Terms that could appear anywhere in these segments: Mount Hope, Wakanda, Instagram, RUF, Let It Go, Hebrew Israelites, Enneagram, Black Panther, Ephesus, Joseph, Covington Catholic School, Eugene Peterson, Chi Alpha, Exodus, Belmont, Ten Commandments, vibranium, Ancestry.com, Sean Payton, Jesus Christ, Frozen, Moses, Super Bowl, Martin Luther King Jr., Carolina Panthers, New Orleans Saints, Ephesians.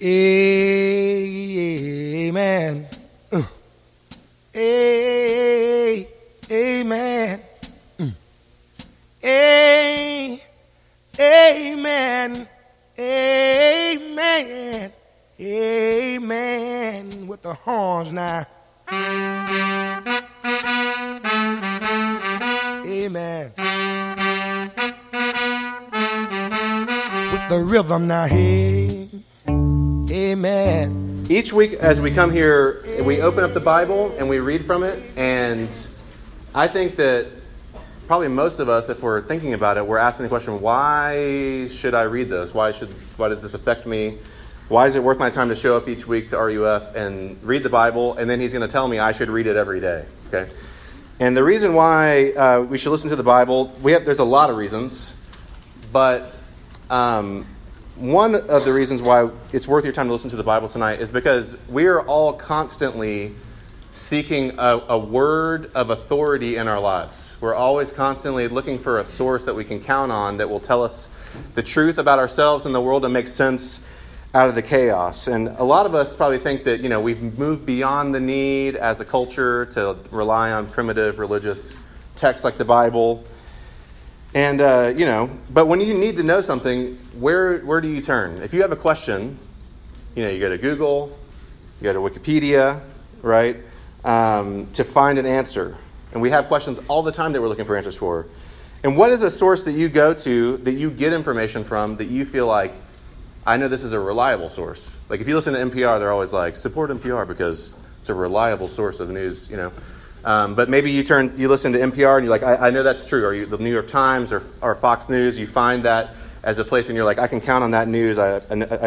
Amen. Amen. Amen. Amen. Amen. With the horns now. Amen. With the rhythm now. Hey. Amen. Each week as we come here, we open up the Bible and we read from it. And I think that probably most of us, if we're thinking about it, we're asking the question, why should I read this? Why does this affect me? Why is it worth my time to show up each week to RUF and read the Bible? And then he's going to tell me I should read it every day. Okay. And the reason why we should listen to the Bible, there's a lot of reasons, but one of the reasons why it's worth your time to listen to the Bible tonight is because we are all constantly seeking a word of authority in our lives. We're always constantly looking for a source that we can count on that will tell us the truth about ourselves and the world and make sense out of the chaos. And a lot of us probably think that, you know, we've moved beyond the need as a culture to rely on primitive religious texts like the Bible. And, you know, but when you need to know something, where do you turn? If you have a question, you know, you go to Google, you go to Wikipedia, right, to find an answer. And we have questions all the time that we're looking for answers for. And what is a source that you go to, that you get information from, that you feel like, I know this is a reliable source? Like, if you listen to NPR, they're always like, support NPR because it's a reliable source of news, you know. But maybe you listen to NPR and you're like, I know that's true. Or the New York Times or Fox News, you find that as a place when you're like, I can count on that news. I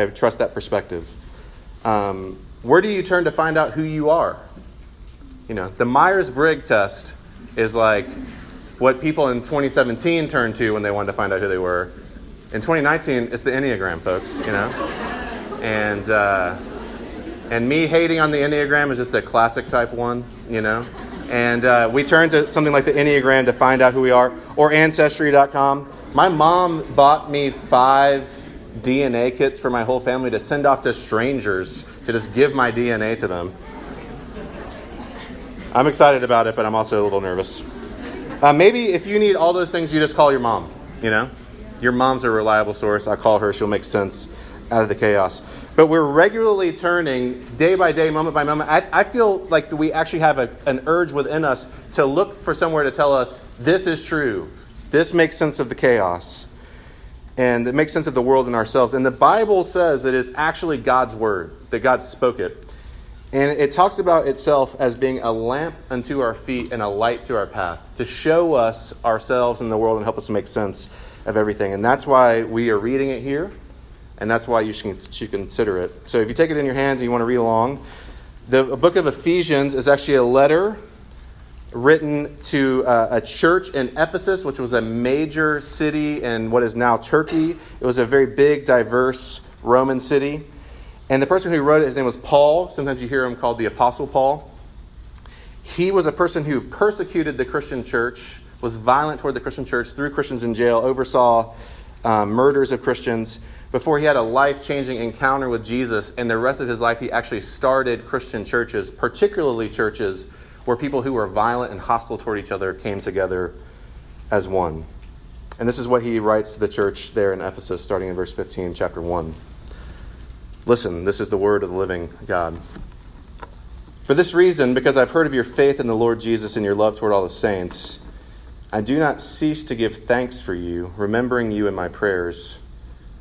trust that perspective. Where do you turn to find out who you are? You know, the Myers-Briggs test is like what people in 2017 turned to when they wanted to find out who they were. In 2019, it's the Enneagram, folks, you know? And me hating on the Enneagram is just a classic type 1, you know? And we turn to something like the Enneagram to find out who we are, or Ancestry.com. My mom bought me 5 DNA kits for my whole family to send off to strangers to just give my DNA to them. I'm excited about it, but I'm also a little nervous. Maybe if you need all those things, you just call your mom, you know? Your mom's a reliable source. I call her. She'll make sense out of the chaos. But we're regularly turning day by day, moment by moment. I feel like we actually have an urge within us to look for somewhere to tell us, this is true. This makes sense of the chaos. And it makes sense of the world and ourselves. And the Bible says that it's actually God's word, that God spoke it. And it talks about itself as being a lamp unto our feet and a light to our path, to show us ourselves and the world and help us make sense of everything. And that's why we are reading it here, and that's why you should consider it. So if you take it in your hands and you want to read along, the book of Ephesians is actually a letter written to a church in Ephesus, which was a major city in what is now Turkey. It was a very big, diverse Roman city. And the person who wrote it, his name was Paul. Sometimes you hear him called the Apostle Paul. He was a person who persecuted the Christian church, was violent toward the Christian church, threw Christians in jail, oversaw murders of Christians before he had a life-changing encounter with Jesus. And the rest of his life, he actually started Christian churches, particularly churches where people who were violent and hostile toward each other came together as one. And this is what he writes to the church there in Ephesus, starting in verse 15, chapter 1. Listen, this is the word of the living God. For this reason, because I've heard of your faith in the Lord Jesus and your love toward all the saints, I do not cease to give thanks for you, remembering you in my prayers,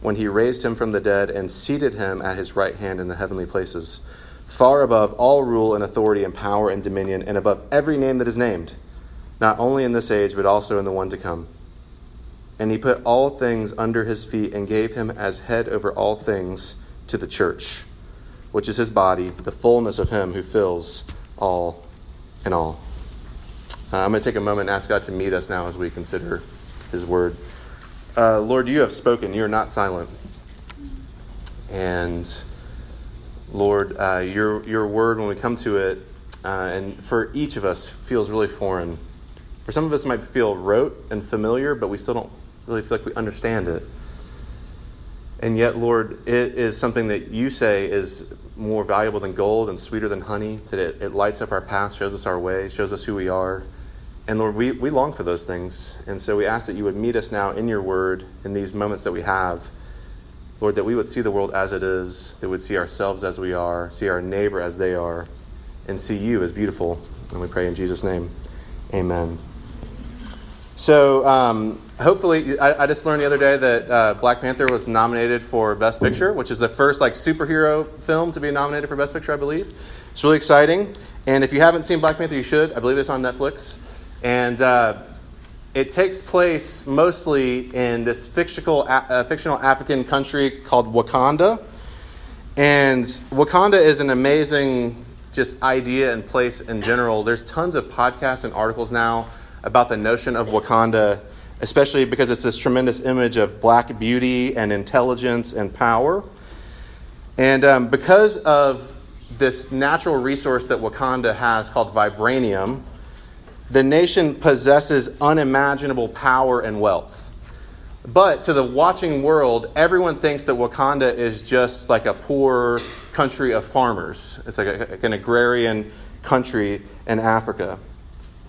when he raised him from the dead and seated him at his right hand in the heavenly places, far above all rule and authority and power and dominion, and above every name that is named, not only in this age but also in the one to come. And he put all things under his feet and gave him as head over all things to the church, which is his body, the fullness of him who fills all in all. I'm going to take a moment and ask God to meet us now as we consider his word. Lord, you have spoken. You are not silent. And Lord, your word, when we come to it, and for each of us, feels really foreign. For some of us, it might feel rote and familiar, but we still don't really feel like we understand it. And yet, Lord, it is something that you say is more valuable than gold and sweeter than honey, that it lights up our path, shows us our way, shows us who we are. And Lord, we long for those things. And so we ask that you would meet us now in your word, in these moments that we have. Lord, that we would see the world as it is, that we would see ourselves as we are, see our neighbor as they are, and see you as beautiful. And we pray in Jesus' name. Amen. So hopefully, I just learned the other day that Black Panther was nominated for Best Picture, which is the first superhero film to be nominated for Best Picture, I believe. It's really exciting. And if you haven't seen Black Panther, you should. I believe it's on Netflix. And it takes place mostly in this fictional African country called Wakanda. And Wakanda is an amazing just idea and place in general. There's tons of podcasts and articles now about the notion of Wakanda, especially because it's this tremendous image of black beauty and intelligence and power. And because of this natural resource that Wakanda has called vibranium, the nation possesses unimaginable power and wealth. But to the watching world, everyone thinks that Wakanda is just like a poor country of farmers. It's like an agrarian country in Africa.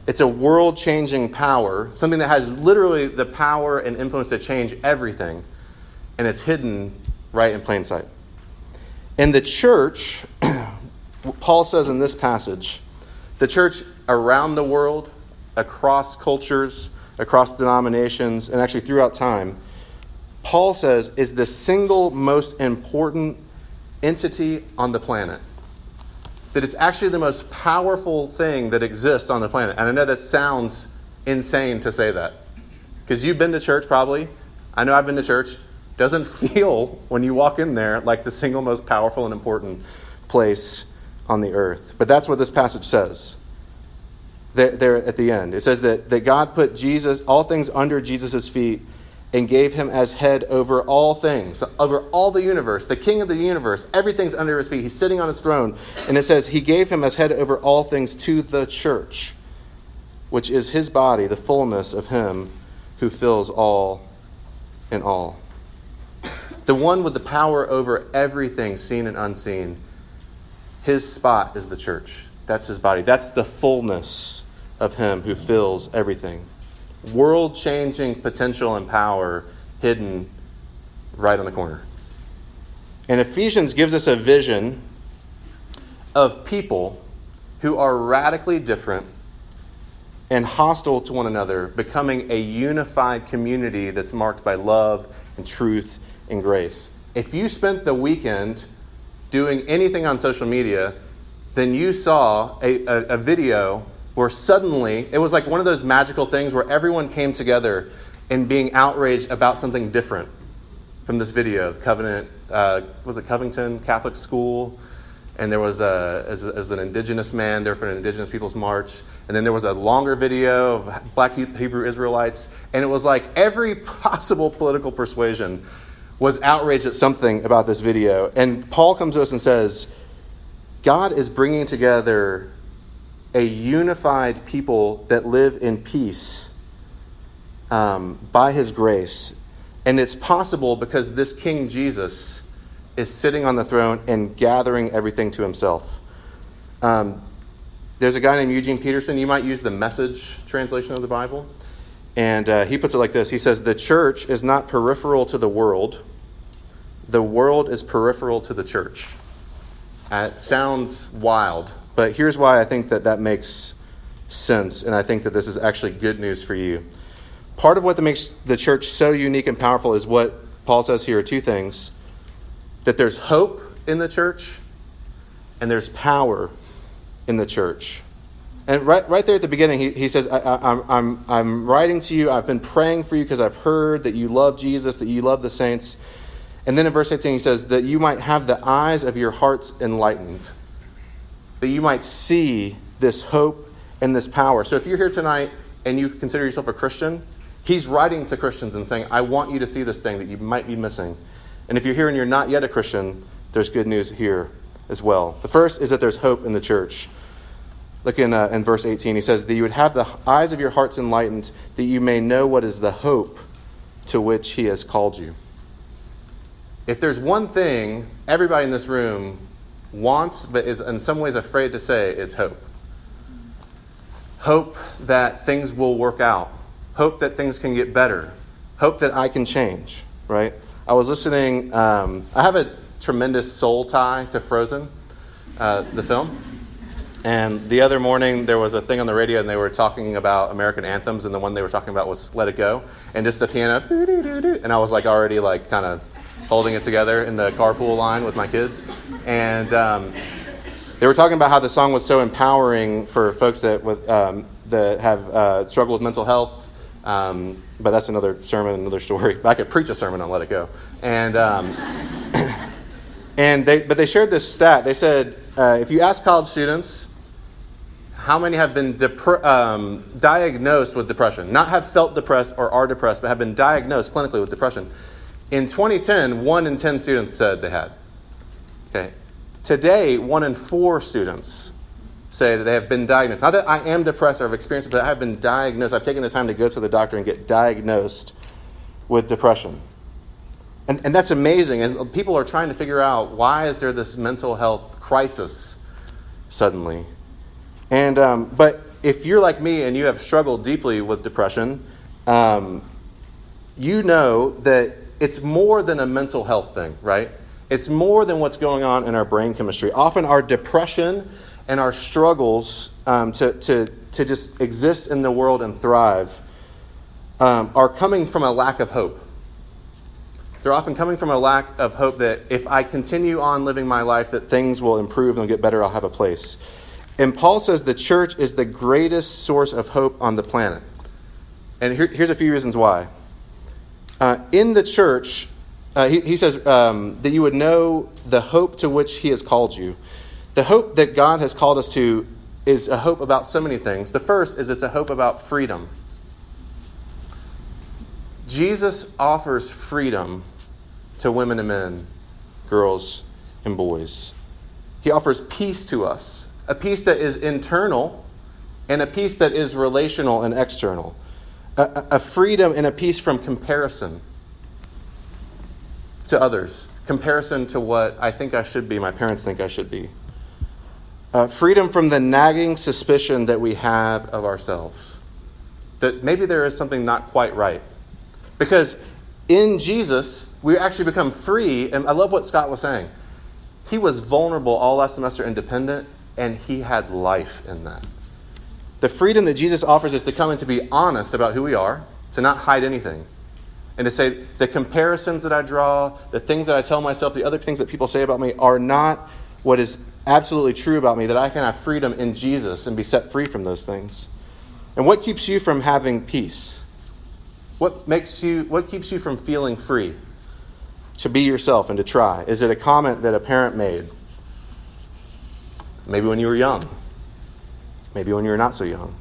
It's a world-changing power, something that has literally the power and influence to change everything. And it's hidden right in plain sight. In the church, Paul says in this passage, the church around the world, across cultures, across denominations, and actually throughout time, Paul says, is the single most important entity on the planet. That it's actually the most powerful thing that exists on the planet. And I know that sounds insane to say that, because you've been to church probably. I know I've been to church. Doesn't feel, when you walk in there, like the single most powerful and important place on the earth. But that's what this passage says. There at the end, it says that God put Jesus, all things under Jesus' feet, and gave him as head over all things, over all the universe, the king of the universe. Everything's under his feet. He's sitting on his throne. And it says he gave him as head over all things to the church, which is his body, the fullness of him who fills all in all. The one with the power over everything seen and unseen, his spot is the church. That's his body. That's the fullness of him who fills everything. World-changing potential and power hidden right on the corner. And Ephesians gives us a vision of people who are radically different and hostile to one another, becoming a unified community that's marked by love and truth and grace. If you spent the weekend doing anything on social media, then you saw a video where suddenly, it was like one of those magical things where everyone came together and being outraged about something different from this video. Was it Covington Catholic School? And there was as an indigenous man there for an indigenous people's march. And then there was a longer video of black Hebrew Israelites. And it was like every possible political persuasion was outraged at something about this video. And Paul comes to us and says, God is bringing together a unified people that live in peace by his grace. And it's possible because this King Jesus is sitting on the throne and gathering everything to himself. There's a guy named Eugene Peterson. You might use the Message translation of the Bible. And he puts it like this. He says, the church is not peripheral to the world. The world is peripheral to the church. It sounds wild. But here's why I think that makes sense, and I think that this is actually good news for you. Part of what makes the church so unique and powerful is what Paul says here are two things: that there's hope in the church, and there's power in the church. And right there at the beginning, he says, "I'm writing to you. I've been praying for you because I've heard that you love Jesus, that you love the saints." And then in verse 18, he says, that you might have the eyes of your hearts enlightened, that you might see this hope and this power. So if you're here tonight and you consider yourself a Christian, he's writing to Christians and saying, I want you to see this thing that you might be missing. And if you're here and you're not yet a Christian, there's good news here as well. The first is that there's hope in the church. Look in verse 18. He says that you would have the eyes of your hearts enlightened, that you may know what is the hope to which he has called you. If there's one thing everybody in this room wants but is in some ways afraid to say, it's hope. Hope that things will work out. Hope that things can get better. Hope that I can change, right? I was listening. I have a tremendous soul tie to Frozen, the film. And the other morning, there was a thing on the radio, and they were talking about American anthems, and the one they were talking about was Let It Go. And just the piano, and I was like already like kind of holding it together in the carpool line with my kids. And they were talking about how the song was so empowering for folks that with that have struggled with mental health. But that's another sermon, another story. I could preach a sermon on Let It Go. And they shared this stat. They said, if you ask college students, how many have been diagnosed with depression? Not have felt depressed or are depressed, but have been diagnosed clinically with depression. In 2010, 1 in 10 students said they had. Okay. Today, 1 in 4 students say that they have been diagnosed. Not that I am depressed or have experienced it, but I have been diagnosed. I've taken the time to go to the doctor and get diagnosed with depression. And that's amazing. And people are trying to figure out, why is there this mental health crisis suddenly? And but if you're like me and you have struggled deeply with depression, you know that it's more than a mental health thing, right? It's more than what's going on in our brain chemistry. Often our depression and our struggles to just exist in the world and thrive are coming from a lack of hope. They're often coming from a lack of hope that if I continue on living my life, that things will improve and get better, I'll have a place. And Paul says the church is the greatest source of hope on the planet. And here's a few reasons why. In the church, he says that you would know the hope to which he has called you. The hope that God has called us to is a hope about so many things. The first is it's a hope about freedom. Jesus offers freedom to women and men, girls and boys. He offers peace to us, a peace that is internal and a peace that is relational and external, a freedom and a peace from comparison to others, comparison to what I think I should be, my parents think I should be, freedom from the nagging suspicion that we have of ourselves, that maybe there is something not quite right. Because in Jesus, we actually become free. And I love what Scott was saying. He was vulnerable all last semester and dependent, and he had life in that. The freedom that Jesus offers is to come and to be honest about who we are, to not hide anything, and to say the comparisons that I draw, the things that I tell myself, the other things that people say about me are not what is absolutely true about me, that I can have freedom in Jesus and be set free from those things. And what keeps you from having peace? What keeps you from feeling free to be yourself and to try? Is it a comment that a parent made? Maybe when you were young. Maybe when you were not so young.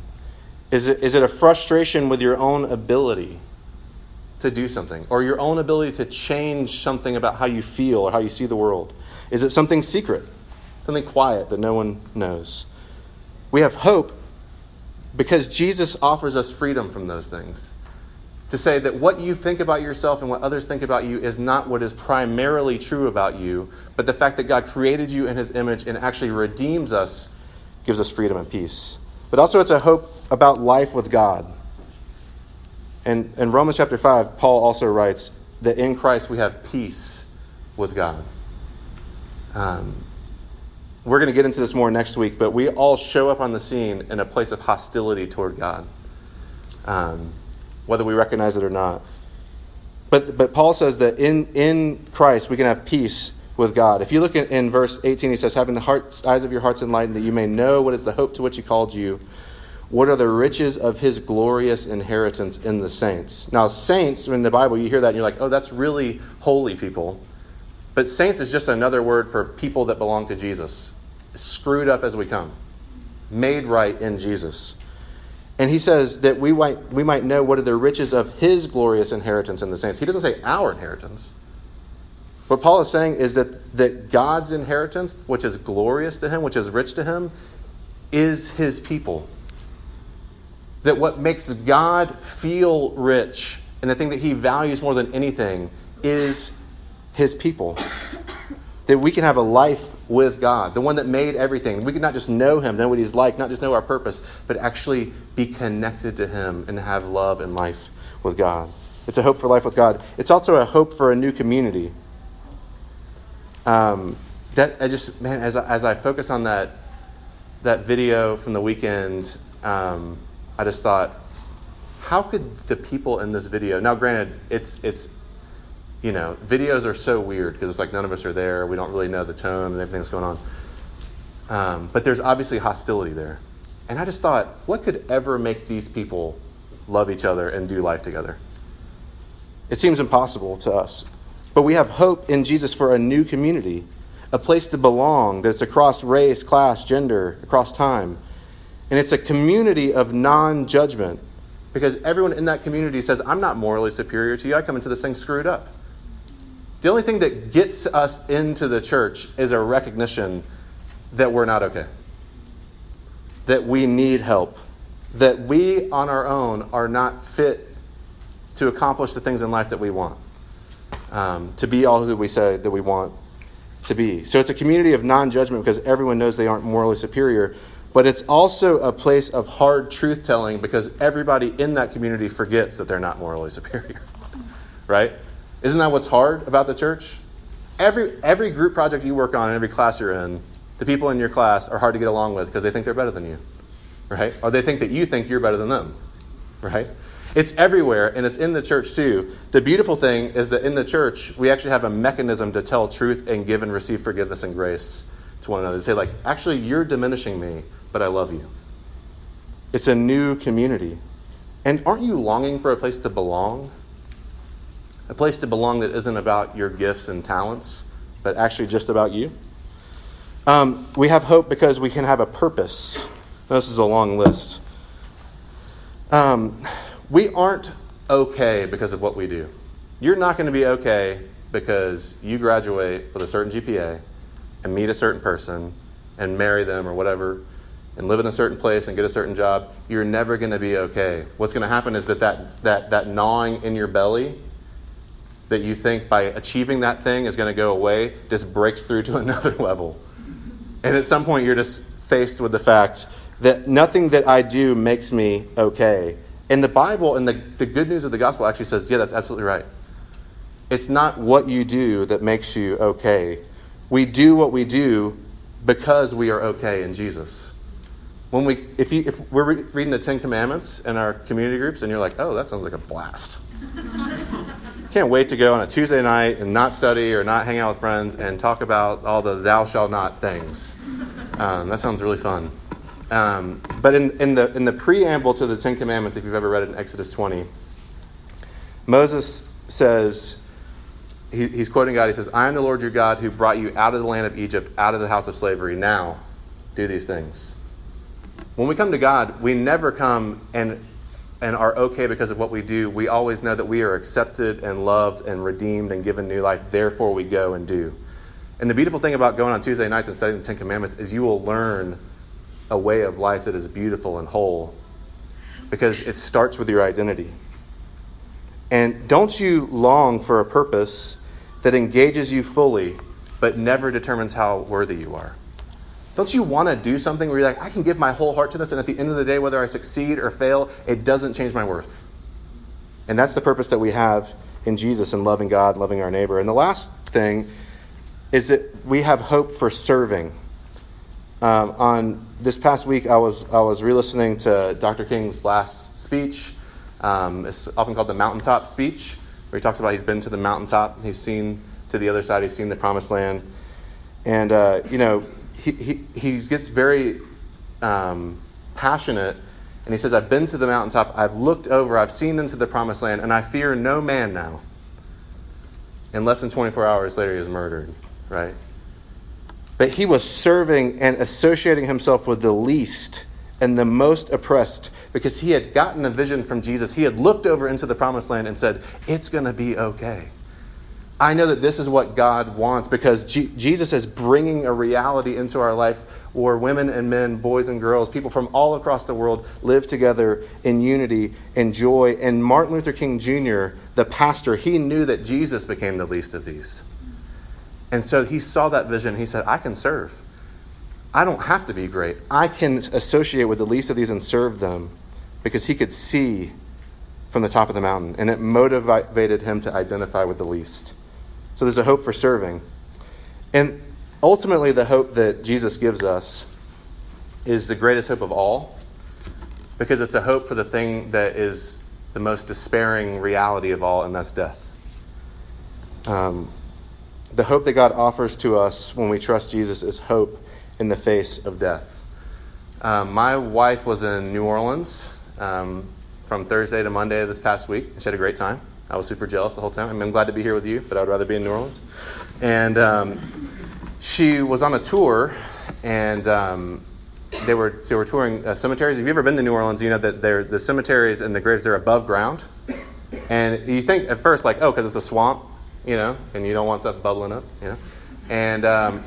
Is it a frustration with your own ability to do something, or your own ability to change something about how you feel or how you see the world? Is it something secret, something quiet that no one knows? We have hope because Jesus offers us freedom from those things. To say that what you think about yourself and what others think about you is not what is primarily true about you, but the fact that God created you in his image and actually redeems us gives us freedom and peace. But also it's a hope about life with God. And in Romans chapter 5, Paul also writes that in Christ we have peace with God. We're going to get into this more next week, but we all show up on the scene in a place of hostility toward God. Whether we recognize it or not. But Paul says that in Christ we can have peace with God. If you look in verse 18, he says, having the eyes of your hearts enlightened, that you may know what is the hope to which he called you, what are the riches of his glorious inheritance in the saints. Now, saints, in the Bible, you hear that and you're like, oh, that's really holy people. But saints is just another word for people that belong to Jesus. Screwed up as we come. Made right in Jesus. And he says that we might know what are the riches of his glorious inheritance in the saints. He doesn't say our inheritance. What Paul is saying is that God's inheritance, which is glorious to him, which is rich to him, is his people. That what makes God feel rich and the thing that he values more than anything is his people. That we can have a life with God, the one that made everything. We can not just know him, know what he's like, not just know our purpose, but actually be connected to him and have love and life with God. It's a hope for life with God. It's also a hope for a new community. As I focus on that video from the weekend, I just thought, how could the people in this video? Now, granted, it's you know, videos are so weird because it's like none of us are there. We don't really know the tone and everything that's going on. But there's obviously hostility there, and I just thought, what could ever make these people love each other and do life together? It seems impossible to us. But we have hope in Jesus for a new community, a place to belong that's across race, class, gender, across time. And it's a community of non-judgment because everyone in that community says, I'm not morally superior to you. I come into this thing screwed up. The only thing that gets us into the church is a recognition that we're not okay, that we need help, that we on our own are not fit to accomplish the things in life that we want. To be all who we say that we want to be. So it's a community of non-judgment because everyone knows they aren't morally superior, but it's also a place of hard truth-telling because everybody in that community forgets that they're not morally superior, right? Isn't that what's hard about the church? Every group project you work on and every class you're in, the people in your class are hard to get along with because they think they're better than you, right? Or they think that you think you're better than them, right? It's everywhere, and it's in the church too. The beautiful thing is that in the church, we actually have a mechanism to tell truth and give and receive forgiveness and grace to one another. They say, like, actually, you're diminishing me, but I love you. It's a new community. And aren't you longing for a place to belong? A place to belong that isn't about your gifts and talents, but actually just about you? We have hope because we can have a purpose. Now, this is a long list. We aren't okay because of what we do. You're not going to be okay because you graduate with a certain GPA and meet a certain person and marry them or whatever and live in a certain place and get a certain job. You're never going to be okay. What's going to happen is that gnawing in your belly that you think by achieving that thing is going to go away just breaks through to another level. And at some point you're just faced with the fact that nothing that I do makes me okay. And the Bible and the good news of the gospel actually says, yeah, that's absolutely right. It's not what you do that makes you okay. We do what we do because we are okay in Jesus. If we're reading the Ten Commandments in our community groups and you're like, oh, that sounds like a blast. Can't wait to go on a Tuesday night and not study or not hang out with friends and talk about all the thou shalt not things. That sounds really fun. But in the preamble to the Ten Commandments, if you've ever read it in Exodus 20, Moses says, he's quoting God, he says, I am the Lord your God who brought you out of the land of Egypt, out of the house of slavery. Now, do these things. When we come to God, we never come and are okay because of what we do. We always know that we are accepted and loved and redeemed and given new life. Therefore, we go and do. And the beautiful thing about going on Tuesday nights and studying the Ten Commandments is you will learn a way of life that is beautiful and whole because it starts with your identity. And don't you long for a purpose that engages you fully but never determines how worthy you are? Don't you want to do something where you're like, I can give my whole heart to this, and at the end of the day, whether I succeed or fail, it doesn't change my worth? And that's the purpose that we have in Jesus and loving God, loving our neighbor. And the last thing is that we have hope for serving. On this past week, I was re-listening to Dr. King's last speech. It's often called the mountaintop speech, where he talks about he's been to the mountaintop, he's seen to the other side, he's seen the promised land, and he gets very passionate, and he says, "I've been to the mountaintop, I've looked over, I've seen into the promised land, and I fear no man now." and less than 24 hours later he was murdered, right? But he was serving and associating himself with the least and the most oppressed because he had gotten a vision from Jesus. He had looked over into the promised land and said, it's going to be okay. I know that this is what God wants because Jesus is bringing a reality into our life where women and men, boys and girls, people from all across the world live together in unity and joy. And Martin Luther King Jr., the pastor, he knew that Jesus became the least of these. And so he saw that vision. He said, I can serve. I don't have to be great. I can associate with the least of these and serve them, because he could see from the top of the mountain. And it motivated him to identify with the least. So there's a hope for serving. And ultimately, the hope that Jesus gives us is the greatest hope of all, because it's a hope for the thing that is the most despairing reality of all, and that's death. The hope that God offers to us when we trust Jesus is hope in the face of death. My wife was in New Orleans from Thursday to Monday of this past week. She had a great time. I was super jealous the whole time. I mean, I'm glad to be here with you, but I'd rather be in New Orleans. And she was on a tour, and they were touring cemeteries. If you've ever been to New Orleans, you know that the cemeteries and the graves, they're above ground. And you think at first, like, oh, because it's a swamp, you know, and you don't want stuff bubbling up, you know. And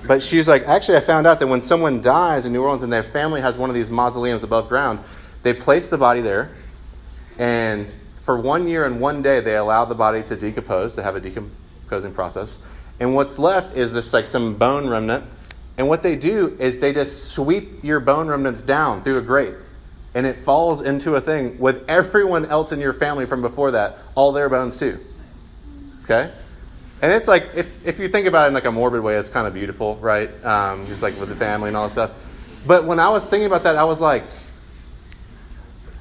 but she's like, actually, I found out that when someone dies in New Orleans and their family has one of these mausoleums above ground, they place the body there, and for 1 year and 1 day, they allow the body to decompose, to have a decomposing process. And what's left is just like some bone remnant. And what they do is they just sweep your bone remnants down through a grate, and it falls into a thing with everyone else in your family from before that, all their bones too. Okay? And it's like, if you think about it in like a morbid way, it's kind of beautiful, right? Just like with the family and all that stuff. But when I was thinking about that, I was like,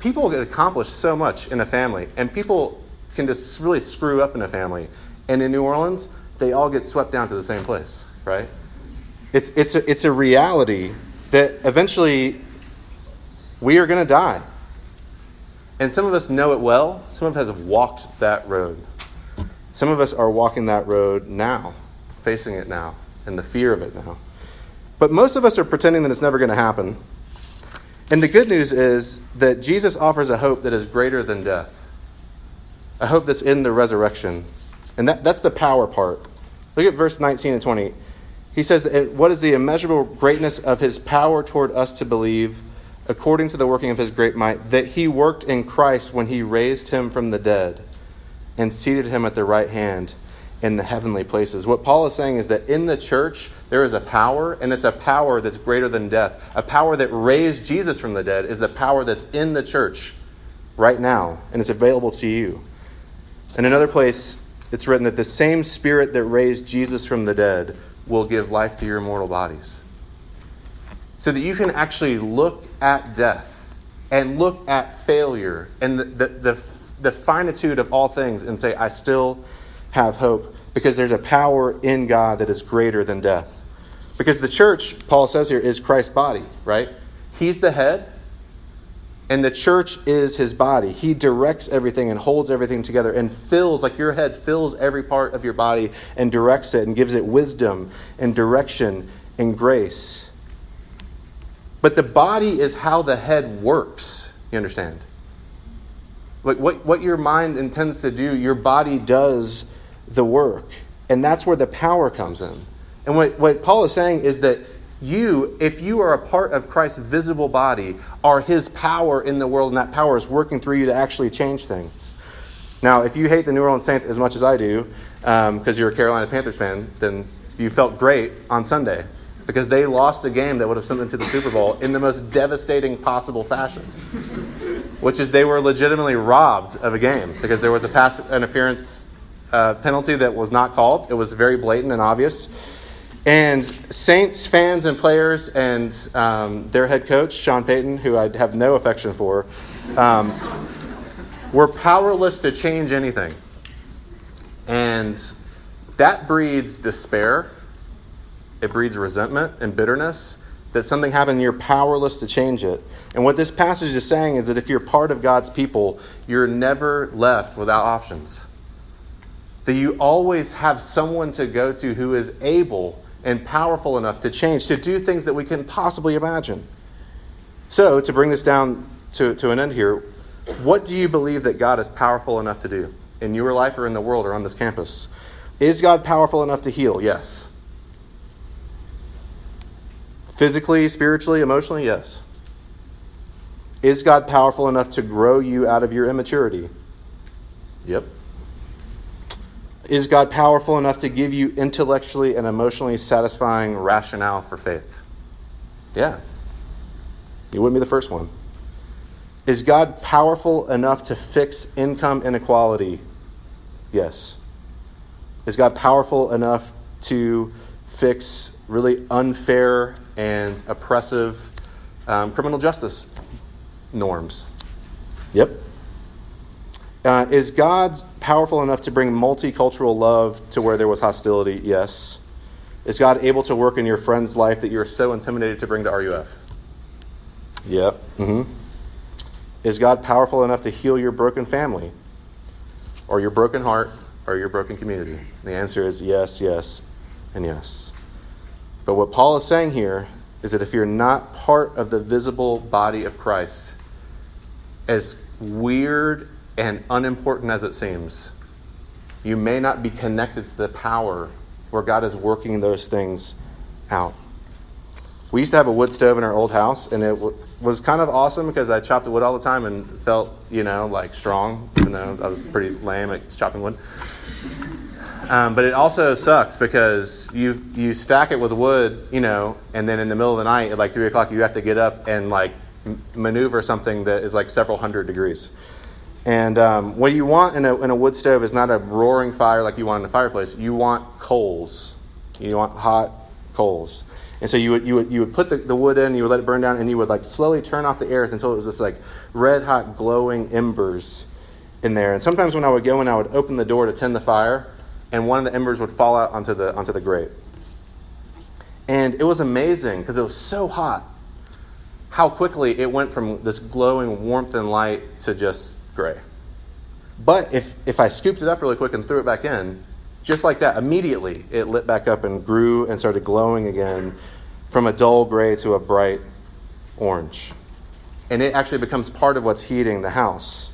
people get accomplished so much in a family, and people can just really screw up in a family. And in New Orleans, they all get swept down to the same place, right? It's a reality that eventually we are going to die. And some of us know it well. Some of us have walked that road. Some of us are walking that road now, facing it now, and the fear of it now. But most of us are pretending that it's never going to happen. And the good news is that Jesus offers a hope that is greater than death, a hope that's in the resurrection. And that's the power part. Look at verse 19 and 20. He says, that, what is the immeasurable greatness of his power toward us to believe, according to the working of his great might, that he worked in Christ when he raised him from the dead and seated him at the right hand in the heavenly places. What Paul is saying is that in the church, there is a power, and it's a power that's greater than death. A power that raised Jesus from the dead is the power that's in the church right now, and it's available to you. In another place, it's written that the same Spirit that raised Jesus from the dead will give life to your mortal bodies. So that you can actually look at death and look at failure and the finitude of all things and say, I still have hope, because there's a power in God that is greater than death. Because the church, Paul says here, is Christ's body, right? He's the head, and the church is his body. He directs everything and holds everything together and fills, like your head fills every part of your body and directs it and gives it wisdom and direction and grace. But the body is how the head works, you understand? Like what your mind intends to do, your body does the work. And that's where the power comes in. And what Paul is saying is that you, if you are a part of Christ's visible body, are his power in the world, and that power is working through you to actually change things. Now, if you hate the New Orleans Saints as much as I do, because you're a Carolina Panthers fan, then you felt great on Sunday, because they lost a game that would have sent them to the Super Bowl in the most devastating possible fashion. Which is, they were legitimately robbed of a game because there was a pass interference penalty that was not called. It was very blatant and obvious. And Saints fans and players and their head coach, Sean Payton, who I have no affection for, were powerless to change anything. And that breeds despair. It breeds resentment and bitterness. That something happened and you're powerless to change it. And what this passage is saying is that if you're part of God's people, you're never left without options. that you always have someone to go to who is able and powerful enough to change, to do things that we couldn't possibly imagine. So, to bring this down to an end here, what do you believe that God is powerful enough to do in your life or in the world or on this campus? Is God powerful enough to heal? Yes. Physically, spiritually, emotionally? Yes. Is God powerful enough to grow you out of your immaturity? Yep. Is God powerful enough to give you intellectually and emotionally satisfying rationale for faith? Yeah. You wouldn't be the first one. Is God powerful enough to fix income inequality? Yes. Is God powerful enough to fix really unfair and oppressive criminal justice norms? Yep. Is God powerful enough to bring multicultural love to where there was hostility? Yes. Is God able to work in your friend's life that you're so intimidated to bring to RUF? Yep. Mm-hmm. Is God powerful enough to heal your broken family or your broken heart or your broken community? The answer is yes, yes, and yes. But what Paul is saying here is that if you're not part of the visible body of Christ, as weird and unimportant as it seems, you may not be connected to the power where God is working those things out. We used to have a wood stove in our old house, and it was kind of awesome because I chopped wood all the time and felt, like strong, even though I was pretty lame at chopping wood. But it also sucked because you stack it with wood, and then in the middle of the night at 3 o'clock you have to get up and maneuver something that is several hundred degrees. And what you want in a wood stove is not a roaring fire like you want in a fireplace. You want coals. You want hot coals. And so you would put the wood in, you would let it burn down, and you would slowly turn off the airs until it was this red hot glowing embers in there. And sometimes when I would go in, I would open the door to tend the fire, and one of the embers would fall out onto the grate. And it was amazing because it was so hot how quickly it went from this glowing warmth and light to just gray. But if I scooped it up really quick and threw it back in, just like that, immediately it lit back up and grew and started glowing again from a dull gray to a bright orange. And it actually becomes part of what's heating the house.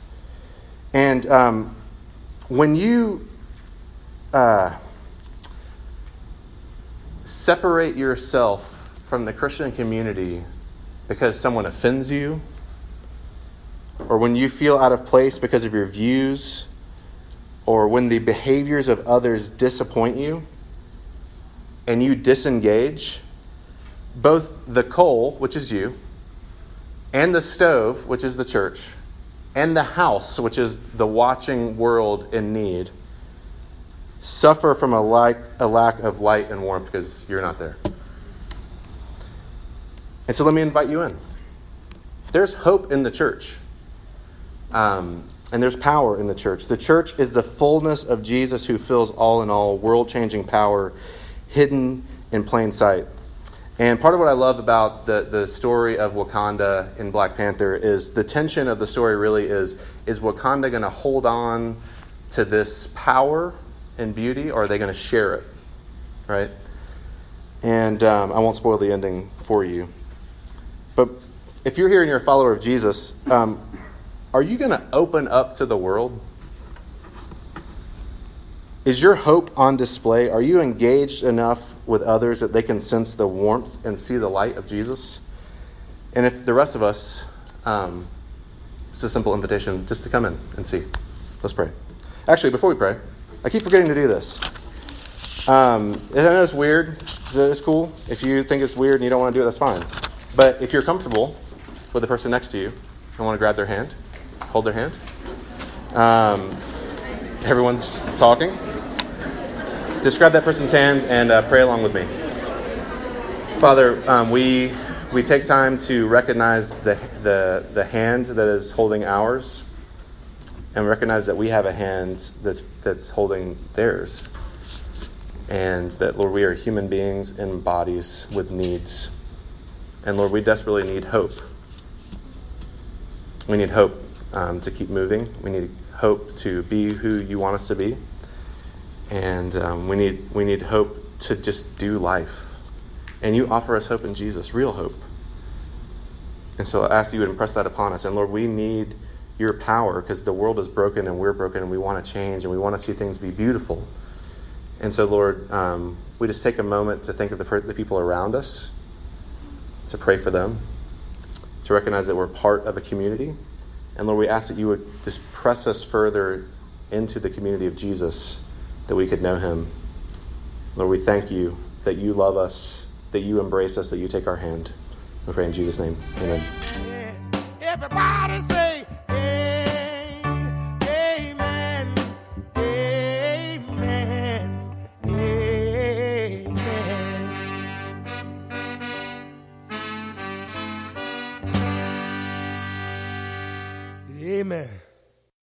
And when you separate yourself from the Christian community because someone offends you, or when you feel out of place because of your views, or when the behaviors of others disappoint you and you disengage, both the coal, which is you, and the stove, which is the church, and the house, which is the watching world in need, suffer from a lack of light and warmth because you're not there. And so let me invite you in. There's hope in the church. And there's power in the church. The church is the fullness of Jesus who fills all in all, world-changing power hidden in plain sight. And part of what I love about the story of Wakanda in Black Panther is the tension of the story really is Wakanda going to hold on to this power and beauty, or are they going to share it, right? And I won't spoil the ending for you. But if you're here and you're a follower of Jesus, are you going to open up to the world? Is your hope on display? Are you engaged enough with others that they can sense the warmth and see the light of Jesus? And if the rest of us, it's a simple invitation just to come in and see. Let's pray. Actually, before we pray, I keep forgetting to do this. I know it's weird. It's cool. If you think it's weird and you don't want to do it, that's fine. But if you're comfortable with the person next to you and want to grab their hand, hold their hand. Everyone's talking. Just grab that person's hand and pray along with me. Father, we take time to recognize the hand that is holding ours, and recognize that we have a hand that's holding theirs, and that, Lord, we are human beings in bodies with needs, and Lord, we desperately need hope. We need hope to keep moving. We need hope to be who you want us to be. And we need hope to just do life. And you offer us hope in Jesus, real hope. And so I ask you to impress that upon us. And Lord, we need your power because the world is broken and we're broken and we want to change and we want to see things be beautiful. And so, Lord, we just take a moment to think of the people around us, to pray for them, to recognize that we're part of a community. And Lord, we ask that you would just press us further into the community of Jesus, that we could know him. Lord, we thank you that you love us, that you embrace us, that you take our hand. We pray in Jesus' name. Amen. Everybody say